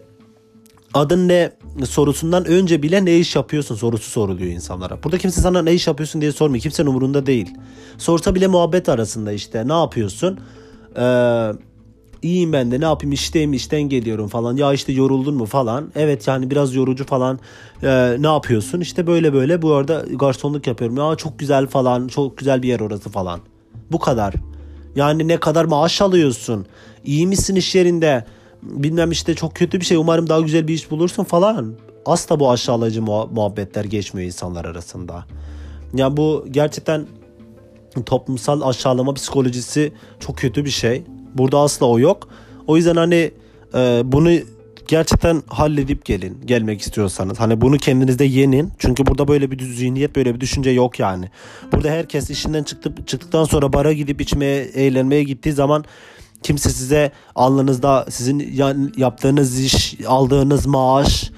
adın ne sorusundan önce bile ne iş yapıyorsun sorusu soruluyor insanlara. Burada kimse sana ne iş yapıyorsun diye sormuyor. Kimsenin umurunda değil. Sorsa bile muhabbet arasında işte ne yapıyorsun? İyiyim ben de ne yapayım işteyim işten geliyorum falan. Ya işte yoruldun mu falan. Evet yani biraz yorucu falan. Ne yapıyorsun? İşte böyle bu arada garsonluk yapıyorum. Ya çok güzel falan, çok güzel bir yer orası falan. Bu kadar. Yani ne kadar maaş alıyorsun? İyi misin iş yerinde? Bilmem işte çok kötü bir şey, umarım daha güzel bir iş bulursun falan. Asla bu aşağılayıcı muhabbetler geçmiyor insanlar arasında. Yani bu gerçekten toplumsal aşağılama psikolojisi çok kötü bir şey. Burada asla o yok. O yüzden hani bunu gerçekten halledip gelmek istiyorsanız. Hani bunu kendinizde yenin. Çünkü burada böyle bir zihniyet, böyle bir düşünce yok yani. Burada herkes işinden çıktıktan sonra bara gidip içmeye, eğlenmeye gittiği zaman kimse size alnınızda sizin yaptığınız iş, aldığınız maaş,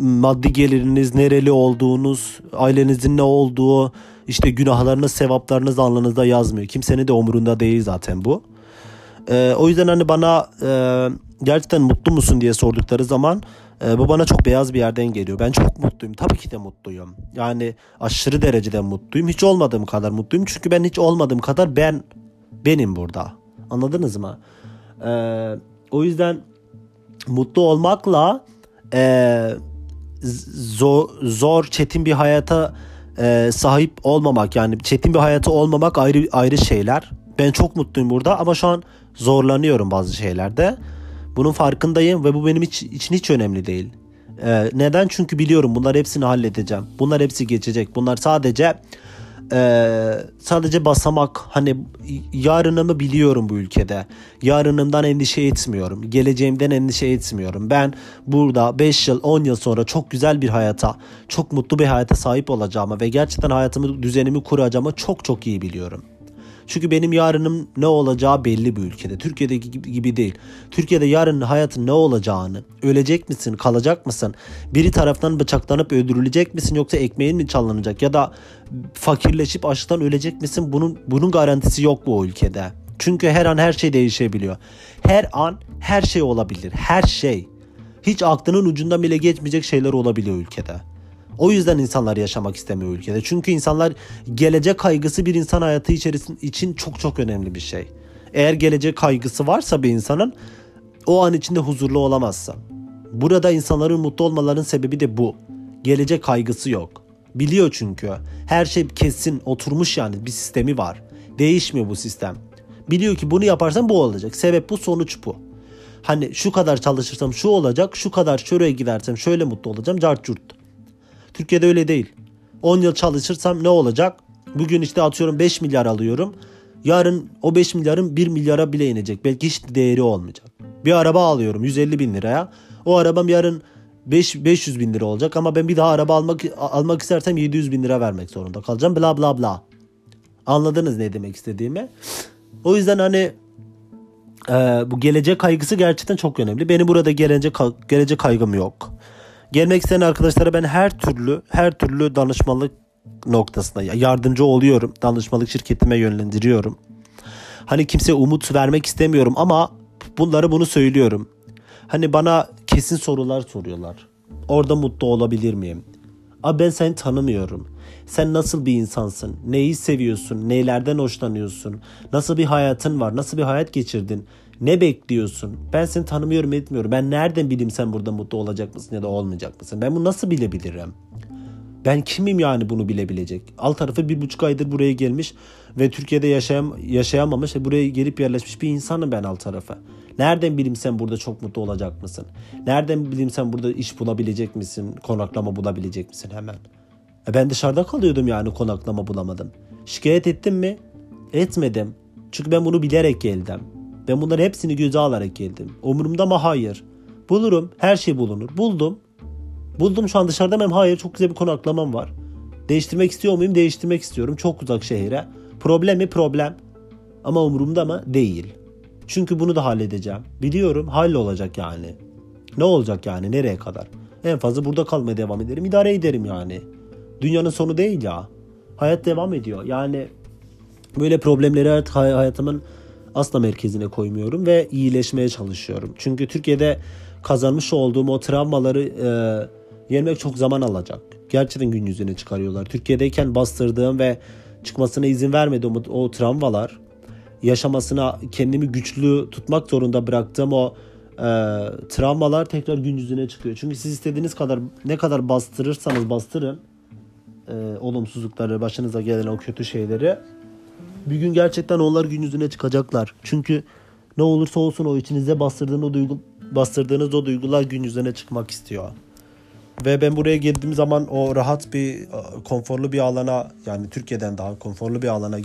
maddi geliriniz, nereli olduğunuz, ailenizin ne olduğu, işte günahlarınız, sevaplarınız alnınızda yazmıyor. Kimsenin de umurunda değil zaten bu. O yüzden hani bana gerçekten mutlu musun diye sordukları zaman Bu bana çok beyaz bir yerden geliyor. Ben çok mutluyum. Tabii ki de mutluyum. Yani aşırı derecede mutluyum. Hiç olmadığım kadar mutluyum. Çünkü ben hiç olmadığım kadar benim burada. Anladınız mı? O yüzden mutlu olmakla zor, çetin bir hayata sahip olmamak, yani çetin bir hayata olmamak ayrı şeyler. Ben çok mutluyum burada ama şu an zorlanıyorum bazı şeylerde. Bunun farkındayım ve bu benim için hiç önemli değil. Neden? Çünkü biliyorum bunlar hepsini halledeceğim. Bunlar hepsi geçecek. Bunlar sadece basamak. Hani yarınımı biliyorum bu ülkede. Yarınımdan endişe etmiyorum. Geleceğimden endişe etmiyorum. Ben burada 5 yıl, 10 yıl sonra çok güzel bir hayata, çok mutlu bir hayata sahip olacağımı ve gerçekten hayatımı, düzenimi kuracağımı çok çok iyi biliyorum. Çünkü benim yarınım ne olacağı belli bu ülkede. Türkiye'deki gibi değil. Türkiye'de yarının hayatın ne olacağını, ölecek misin, kalacak mısın, biri tarafından bıçaklanıp öldürülecek misin yoksa ekmeğin mi çalınacak ya da fakirleşip açlıktan ölecek misin, bunun garantisi yok bu ülkede. Çünkü her an her şey değişebiliyor. Her an her şey olabilir. Her şey. Hiç aklının ucundan bile geçmeyecek şeyler olabiliyor ülkede. O yüzden insanlar yaşamak istemiyor ülkede. Çünkü insanlar, gelecek kaygısı bir insan hayatı için çok çok önemli bir şey. Eğer gelecek kaygısı varsa bir insanın, o an içinde huzurlu olamazsa. Burada insanların mutlu olmalarının sebebi de bu. Gelecek kaygısı yok. Biliyor çünkü. Her şey kesin oturmuş, yani bir sistemi var. Değişmiyor bu sistem. Biliyor ki bunu yaparsan bu olacak. Sebep bu, sonuç bu. Hani şu kadar çalışırsam şu olacak, şu kadar şuraya gidersem şöyle mutlu olacağım, cart curt. Türkiye'de öyle değil. 10 yıl çalışırsam ne olacak? Bugün işte atıyorum 5 milyar alıyorum. Yarın o 5 milyarın 1 milyara bile inecek. Belki hiç değeri olmayacak. Bir araba alıyorum 150 bin liraya. O arabam yarın 500 bin lira olacak. Ama ben bir daha araba almak istersem 700 bin lira vermek zorunda kalacağım. Bla bla bla. Anladınız ne demek istediğimi? O yüzden hani bu gelecek kaygısı gerçekten çok önemli. Benim burada gelecek kaygım yok. Gelmek isteyen arkadaşlara ben her türlü danışmanlık noktasında yardımcı oluyorum. Danışmanlık şirketime yönlendiriyorum. Hani kimseye umut vermek istemiyorum ama bunu söylüyorum. Hani bana kesin sorular soruyorlar. Orada mutlu olabilir miyim? Abi ben seni tanımıyorum. Sen nasıl bir insansın? Neyi seviyorsun? Nelerden hoşlanıyorsun? Nasıl bir hayatın var? Nasıl bir hayat geçirdin? Ne bekliyorsun? Ben seni tanımıyorum, etmiyorum. Ben nereden bileyim sen burada mutlu olacak mısın ya da olmayacak mısın? Ben bunu nasıl bilebilirim? Ben kimim yani bunu bilebilecek? Alt tarafı 1,5 aydır buraya gelmiş ve Türkiye'de yaşayamamış ve buraya gelip yerleşmiş bir insanım ben alt tarafı. Nereden bileyim sen burada çok mutlu olacak mısın? Nereden bileyim sen burada iş bulabilecek misin? Konaklama bulabilecek misin hemen? Ben dışarıda kalıyordum, yani konaklama bulamadım. Şikayet ettim mi? Etmedim. Çünkü ben bunu bilerek geldim. Ben bunların hepsini göze alarak geldim. Umurumda mı? Hayır. Bulurum. Her şey bulunur. Buldum. Buldum, şu an dışarıda mıyım? Hayır. Çok güzel bir konaklamam var. Değiştirmek istiyor muyum? Değiştirmek istiyorum. Çok uzak şehire. Problem mi? Problem. Ama umurumda mı? Değil. Çünkü bunu da halledeceğim. Biliyorum. Hallolacak yani. Ne olacak yani? Nereye kadar? En fazla burada kalmaya devam ederim. İdare ederim yani. Dünyanın sonu değil ya. Hayat devam ediyor. Yani böyle problemleri artık hayatımın asla merkezine koymuyorum ve iyileşmeye çalışıyorum. Çünkü Türkiye'de kazanmış olduğum o travmaları yenmek çok zaman alacak. Gerçekten gün yüzüne çıkarıyorlar. Türkiye'deyken bastırdığım ve çıkmasına izin vermediğim o travmalar, yaşamasına kendimi güçlü tutmak zorunda bıraktığım o travmalar tekrar gün yüzüne çıkıyor. Çünkü siz istediğiniz kadar, ne kadar bastırırsanız bastırın olumsuzlukları, başınıza gelen o kötü şeyleri, bir gün gerçekten onlar gün yüzüne çıkacaklar. Çünkü ne olursa olsun o içinize bastırdığınız o duygular gün yüzüne çıkmak istiyor. Ve ben buraya geldiğim zaman o rahat bir, konforlu bir alana, yani Türkiye'den daha konforlu bir alana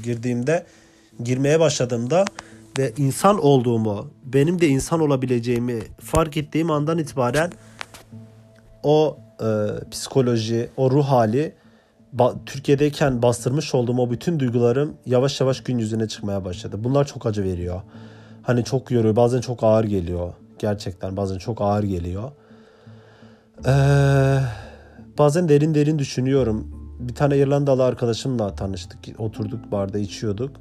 girmeye başladığımda ve insan olduğumu, benim de insan olabileceğimi fark ettiğim andan itibaren o psikoloji, o ruh hali, Türkiye'deyken bastırmış olduğum o bütün duygularım yavaş yavaş gün yüzüne çıkmaya başladı. Bunlar çok acı veriyor. Hani çok yoruyor. Bazen çok ağır geliyor. Gerçekten bazen çok ağır geliyor. Bazen derin düşünüyorum. Bir tane İrlandalı arkadaşımla tanıştık. Oturduk barda, içiyorduk.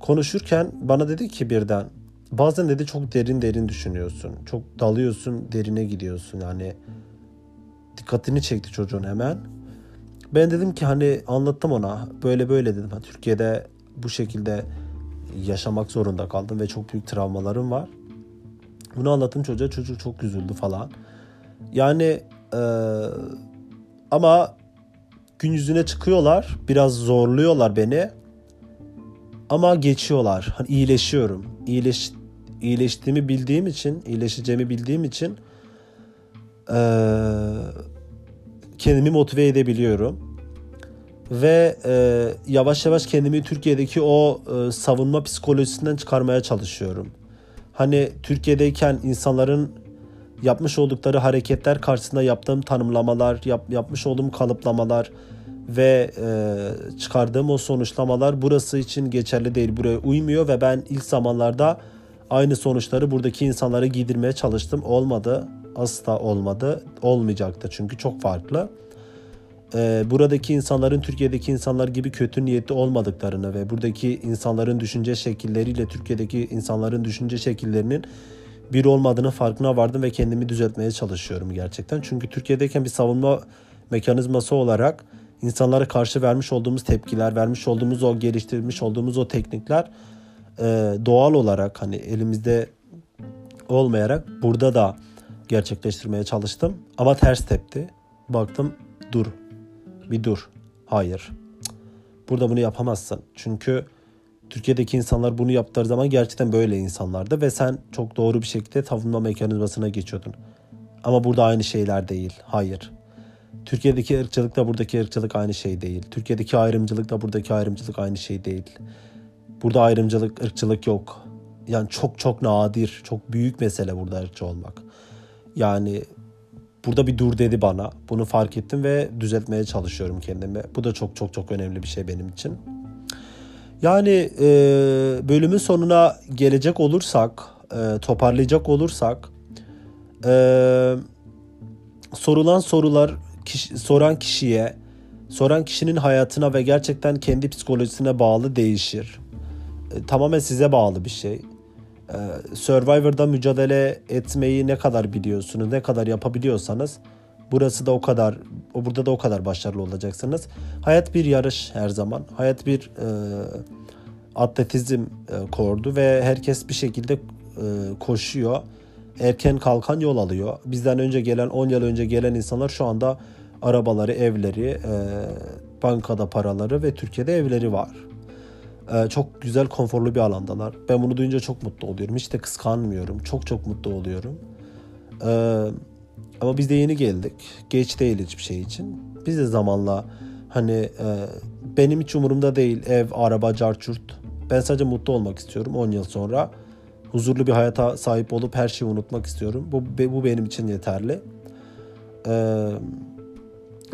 Konuşurken bana dedi ki birden, bazen dedi çok derin düşünüyorsun. Çok dalıyorsun, derine gidiyorsun. Yani dikkatini çekti çocuğun hemen. Ben dedim ki hani anlattım ona. Böyle dedim. Yani Türkiye'de bu şekilde yaşamak zorunda kaldım ve çok büyük travmalarım var. Bunu anlattım çocuğa. Çocuk çok üzüldü falan. Yani ama gün yüzüne çıkıyorlar. Biraz zorluyorlar beni. Ama geçiyorlar. Hani iyileşiyorum. İyileştiğimi bildiğim için, iyileşeceğimi bildiğim için kendimi motive edebiliyorum. Ve yavaş yavaş kendimi Türkiye'deki o savunma psikolojisinden çıkarmaya çalışıyorum. Hani Türkiye'deyken insanların yapmış oldukları hareketler karşısında yaptığım tanımlamalar, yapmış olduğum kalıplamalar ve çıkardığım o sonuçlamalar burası için geçerli değil, buraya uymuyor ve ben ilk zamanlarda aynı sonuçları buradaki insanlara giydirmeye çalıştım. Olmadı, asla olmadı, olmayacaktı çünkü çok farklı. Buradaki insanların Türkiye'deki insanlar gibi kötü niyetli olmadıklarını ve buradaki insanların düşünce şekilleriyle Türkiye'deki insanların düşünce şekillerinin bir olmadığının farkına vardım ve kendimi düzeltmeye çalışıyorum gerçekten. Çünkü Türkiye'deyken bir savunma mekanizması olarak insanlara karşı vermiş olduğumuz tepkiler, vermiş olduğumuz o geliştirmiş olduğumuz o teknikler doğal olarak hani elimizde olmayarak burada da gerçekleştirmeye çalıştım. Ama ters tepti. Baktım dur. Hayır. Burada bunu yapamazsın. Çünkü Türkiye'deki insanlar bunu yaptığı zaman gerçekten böyle insanlardı ve sen çok doğru bir şekilde savunma mekanizmasına geçiyordun. Ama burada aynı şeyler değil. Hayır. Türkiye'deki ırkçılıkla buradaki ırkçılık aynı şey değil. Türkiye'deki ayrımcılıkla buradaki ayrımcılık aynı şey değil. Burada ayrımcılık, ırkçılık yok. Yani çok nadir, çok büyük mesele burada ırkçı olmak. Yani burada bir dur dedi bana. Bunu fark ettim ve düzeltmeye çalışıyorum kendimi. Bu da çok önemli bir şey benim için. Yani bölümün sonuna gelecek olursak, toparlayacak olursak, sorulan sorular soran kişinin hayatına ve gerçekten kendi psikolojisine bağlı değişir. Tamamen size bağlı bir şey. Survivor'da mücadele etmeyi ne kadar biliyorsunuz, ne kadar yapabiliyorsanız burada da o kadar başarılı olacaksınız. Hayat bir yarış her zaman. Hayat bir atletizm kordu ve herkes bir şekilde koşuyor. Erken kalkan yol alıyor. Bizden önce gelen 10 yıl önce gelen insanlar şu anda arabaları, evleri, bankada paraları ve Türkiye'de evleri var. Çok güzel, konforlu bir alandalar. Ben bunu duyunca çok mutlu oluyorum. Hiç de kıskanmıyorum. Çok mutlu oluyorum. Ama biz de yeni geldik. Geç değil hiçbir şey için. Biz de zamanla hani benim hiç umurumda değil ev, araba, carçurt. Ben sadece mutlu olmak istiyorum 10 yıl sonra. Huzurlu bir hayata sahip olup her şeyi unutmak istiyorum. Bu benim için yeterli.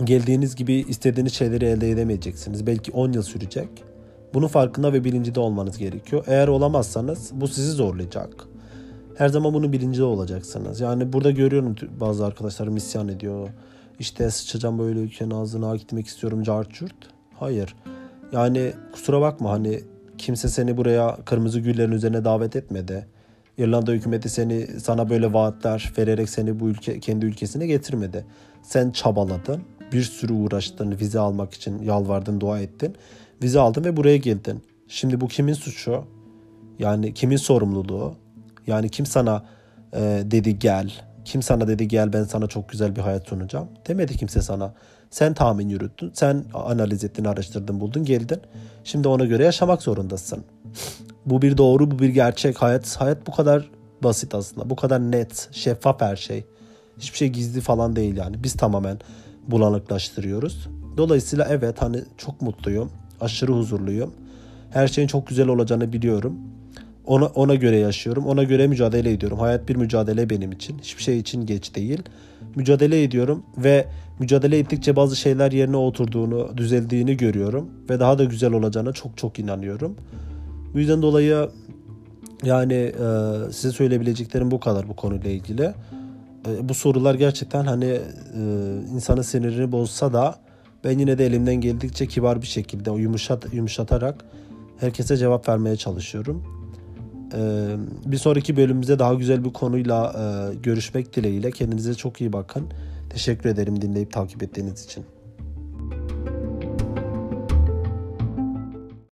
Geldiğiniz gibi istediğiniz şeyleri elde edemeyeceksiniz. Belki 10 yıl sürecek. Bunun farkında ve bilincinde olmanız gerekiyor. Eğer olamazsanız bu sizi zorlayacak. Her zaman bunun bilincinde olacaksınız. Yani burada görüyorum bazı arkadaşlarım isyan ediyor. İşte sıçacağım böyle ülkenin ağzına gitmek istiyorum carçurt. Hayır. Yani kusura bakma hani kimse seni buraya kırmızı güllerin üzerine davet etmedi. İrlanda hükümeti sana böyle vaatler vererek seni bu kendi ülkesine getirmedi. Sen çabaladın, bir sürü uğraştın, vize almak için yalvardın, dua ettin. Vize aldın ve buraya geldin. Şimdi bu kimin suçu? Yani kimin sorumluluğu? Yani kim sana dedi gel? Kim sana dedi gel ben sana çok güzel bir hayat sunacağım? Demedi kimse sana. Sen tahmin yürüttün. Sen analiz ettin, araştırdın, buldun, geldin. Şimdi ona göre yaşamak zorundasın. Bu bir doğru, bu bir gerçek. Hayat bu kadar basit aslında. Bu kadar net, şeffaf her şey. Hiçbir şey gizli falan değil yani. Biz tamamen bulanıklaştırıyoruz. Dolayısıyla evet hani çok mutluyum. Aşırı huzurluyum. Her şeyin çok güzel olacağını biliyorum. Ona göre yaşıyorum. Ona göre mücadele ediyorum. Hayat bir mücadele benim için. Hiçbir şey için geç değil. Mücadele ediyorum ve mücadele ettikçe bazı şeyler yerine oturduğunu, düzeldiğini görüyorum. Ve daha da güzel olacağına çok inanıyorum. Bu yüzden dolayı yani size söyleyebileceklerim bu kadar bu konuyla ilgili. Bu sorular gerçekten hani insanın sinirini bozsa da ben yine de elimden geldikçe kibar bir şekilde yumuşatarak herkese cevap vermeye çalışıyorum. Bir sonraki bölümümüzde daha güzel bir konuyla görüşmek dileğiyle. Kendinize çok iyi bakın. Teşekkür ederim dinleyip takip ettiğiniz için.